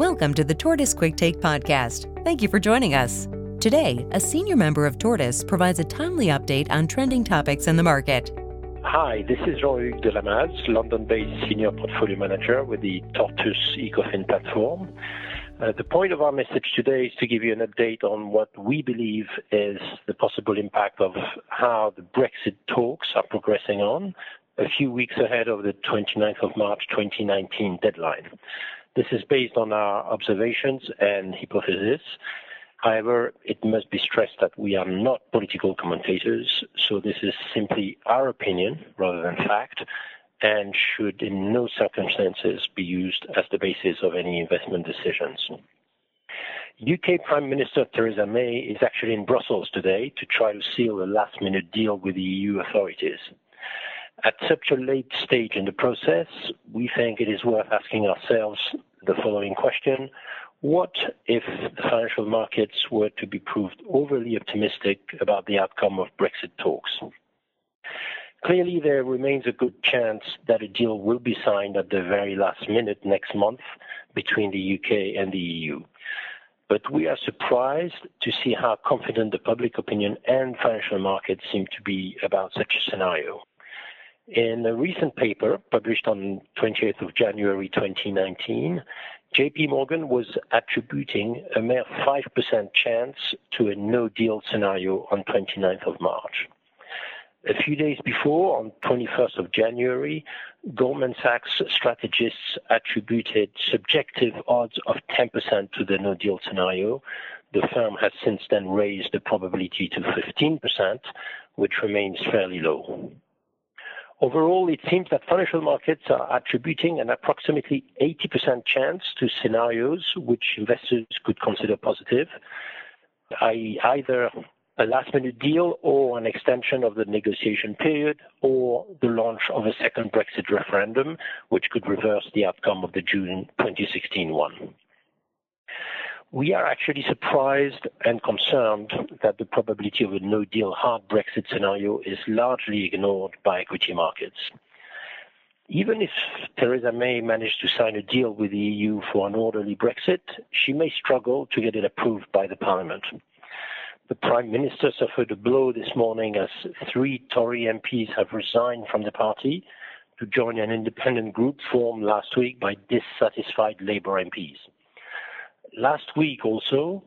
Welcome to the Tortoise Quick Take podcast. Thank you for joining us. Today, a senior member of Tortoise provides a timely update on trending topics in the market. Hi, this is Jean-Hugues Delamaz, London-based Senior Portfolio Manager with the Tortoise Ecofin platform. The point of our message today is to give you an update on what we believe is the possible impact of how the Brexit talks are progressing on a few weeks ahead of the 29th of March 2019 deadline. This is based on our observations and hypotheses. However, it must be stressed that we are not political commentators, so this is simply our opinion rather than fact, and should in no circumstances be used as the basis of any investment decisions. UK Prime Minister Theresa May is actually in Brussels today to try to seal a last-minute deal with the EU authorities. At such a late stage in the process, we think it is worth asking ourselves the following question. What if the financial markets were to be proved overly optimistic about the outcome of Brexit talks? Clearly, there remains a good chance that a deal will be signed at the very last minute next month between the UK and the EU. But we are surprised to see how confident the public opinion and financial markets seem to be about such a scenario. In a recent paper published on 28th of January 2019, JP Morgan was attributing a mere 5% chance to a no-deal scenario on 29th of March. A few days before, on 21st of January, Goldman Sachs strategists attributed subjective odds of 10% to the no-deal scenario. The firm has since then raised the probability to 15%, which remains fairly low. Overall, it seems that financial markets are attributing an approximately 80% chance to scenarios which investors could consider positive, i.e. either a last-minute deal or an extension of the negotiation period or the launch of a second Brexit referendum, which could reverse the outcome of the June 2016 one. We are actually surprised and concerned that the probability of a no-deal hard Brexit scenario is largely ignored by equity markets. Even if Theresa May managed to sign a deal with the EU for an orderly Brexit, she may struggle to get it approved by the Parliament. The Prime Minister suffered a blow this morning as 3 Tory MPs have resigned from the party to join an independent group formed last week by dissatisfied Labour MPs. Last week also,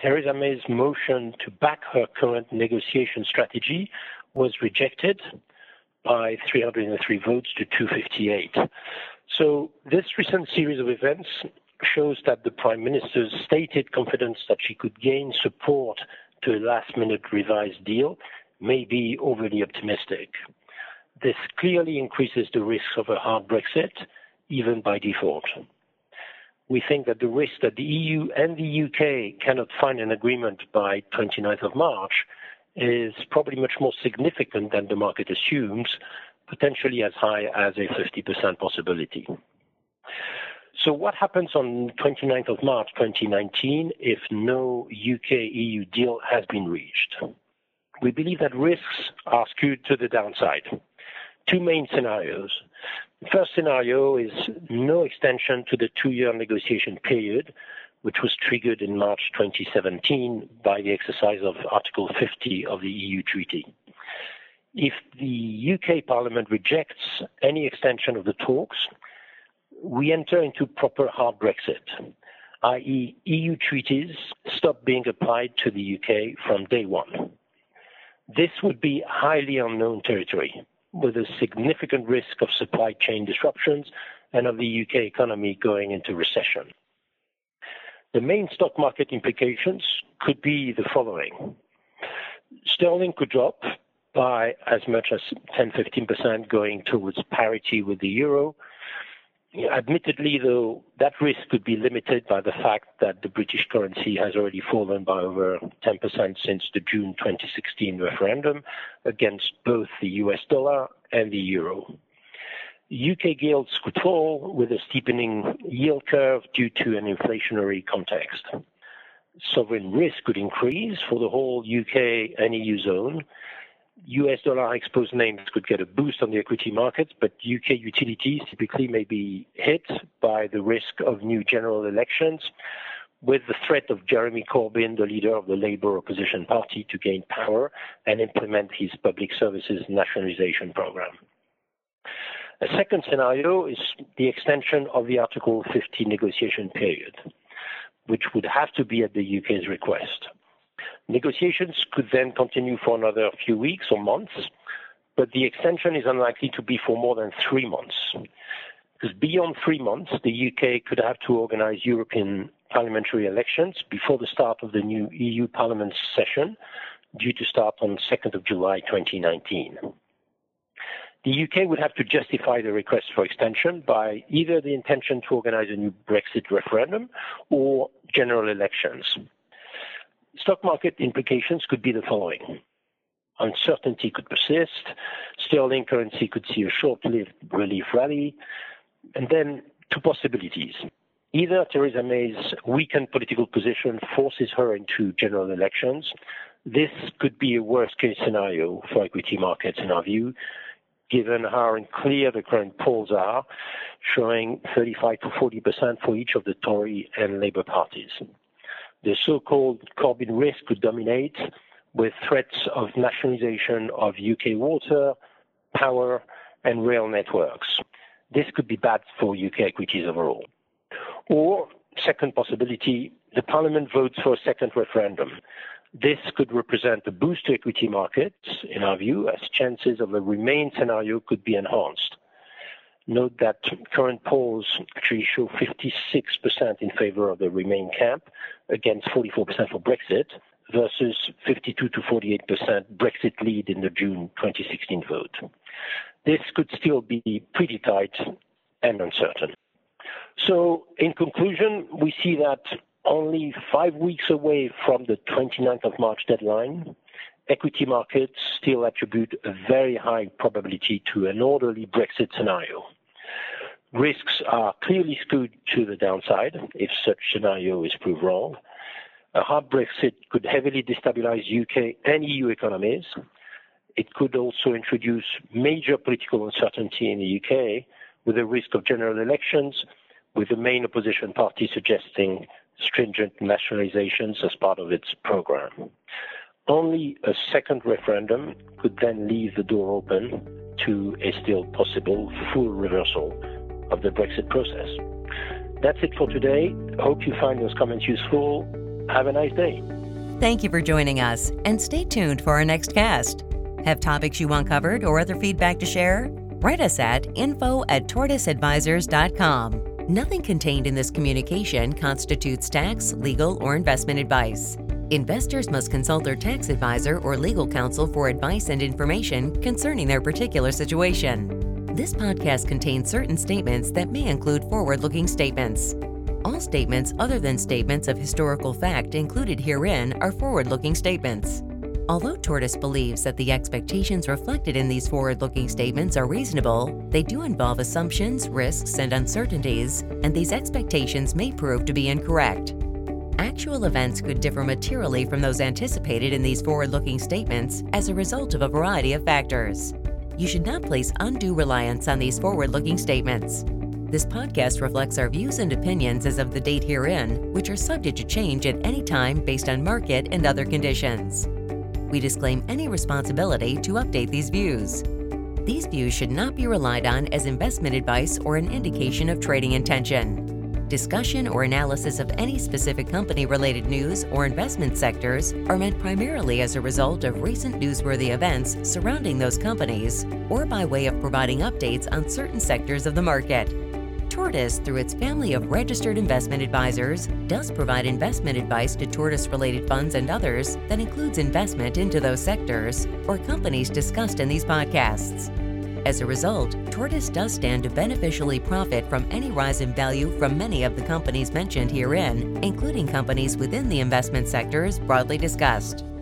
Theresa May's motion to back her current negotiation strategy was rejected by 303 votes to 258. So this recent series of events shows that the Prime Minister's stated confidence that she could gain support to a last-minute revised deal may be overly optimistic. This clearly increases the risk of a hard Brexit, even by default. We think that the risk that the EU and the UK cannot find an agreement by 29th of March is probably much more significant than the market assumes, potentially as high as a 50% possibility. So what happens on 29th of March 2019 if no UK-EU deal has been reached? We believe that risks are skewed to the downside. 2 main scenarios. The first scenario is no extension to the 2-year negotiation period, which was triggered in March 2017 by the exercise of Article 50 of the EU Treaty. If the UK Parliament rejects any extension of the talks, we enter into proper hard Brexit, i.e. EU treaties stop being applied to the UK from day one. This would be highly unknown territory, with a significant risk of supply chain disruptions and of the UK economy going into recession. The main stock market implications could be the following. Sterling could drop by as much as 10-15% going towards parity with the euro. Admittedly, though, that risk could be limited by the fact that the British currency has already fallen by over 10% since the June 2016 referendum against both the US dollar and the euro. UK yields could fall with a steepening yield curve due to an inflationary context. Sovereign risk could increase for the whole UK and EU zone. US dollar exposed names could get a boost on the equity markets, but UK utilities typically may be hit by the risk of new general elections, with the threat of Jeremy Corbyn, the leader of the Labour opposition party, to gain power and implement his public services nationalisation programme. A second scenario is the extension of the Article 50 negotiation period, which would have to be at the UK's request. Negotiations could then continue for another few weeks or months, but the extension is unlikely to be for more than 3 months. Because beyond 3 months, the UK could have to organise European parliamentary elections before the start of the new EU Parliament session, due to start on 2nd of July 2019. The UK would have to justify the request for extension by either the intention to organise a new Brexit referendum or general elections. Stock market implications could be the following. Uncertainty could persist, sterling currency could see a short-lived relief rally, and then two possibilities. Either Theresa May's weakened political position forces her into general elections. This could be a worst-case scenario for equity markets, in our view, given how unclear the current polls are, showing 35 to 40% for each of the Tory and Labour parties. The so-called Corbyn risk could dominate, with threats of nationalisation of UK water, power, and rail networks. This could be bad for UK equities overall. Or, second possibility, the Parliament votes for a second referendum. This could represent a boost to equity markets, in our view, as chances of a Remain scenario could be enhanced. Note that current polls actually show 56% in favour of the Remain camp, against 44% for Brexit, versus 52 to 48% Brexit lead in the June 2016 vote. This could still be pretty tight and uncertain. So, in conclusion, we see that only 5 weeks away from the 29th of March deadline, equity markets still attribute a very high probability to an orderly Brexit scenario. Risks are clearly skewed to the downside if such scenario is proved wrong. A hard Brexit could heavily destabilize UK and EU economies. It could also introduce major political uncertainty in the UK, with a risk of general elections, with the main opposition party suggesting stringent nationalizations as part of its programme. Only a second referendum could then leave the door open to a still possible full reversal of the Brexit process. That's it for today. Hope you find those comments useful. Have a nice day. Thank you for joining us, and stay tuned for our next cast. Have topics you want covered or other feedback to share? Write us at info@tortoiseadvisors.com. Nothing contained in this communication constitutes tax, legal, or investment advice. Investors must consult their tax advisor or legal counsel for advice and information concerning their particular situation. This podcast contains certain statements that may include forward-looking statements. All statements other than statements of historical fact included herein are forward-looking statements. Although Tortoise believes that the expectations reflected in these forward-looking statements are reasonable, they do involve assumptions, risks, and uncertainties, and these expectations may prove to be incorrect. Actual events could differ materially from those anticipated in these forward-looking statements as a result of a variety of factors. You should not place undue reliance on these forward-looking statements. This podcast reflects our views and opinions as of the date herein, which are subject to change at any time based on market and other conditions. We disclaim any responsibility to update these views. These views should not be relied on as investment advice or an indication of trading intention. Discussion or analysis of any specific company-related news or investment sectors are meant primarily as a result of recent newsworthy events surrounding those companies, or by way of providing updates on certain sectors of the market. Tortoise, through its family of registered investment advisors, does provide investment advice to Tortoise-related funds and others that includes investment into those sectors or companies discussed in these podcasts. As a result, Tortoise does stand to beneficially profit from any rise in value from many of the companies mentioned herein, including companies within the investment sectors broadly discussed.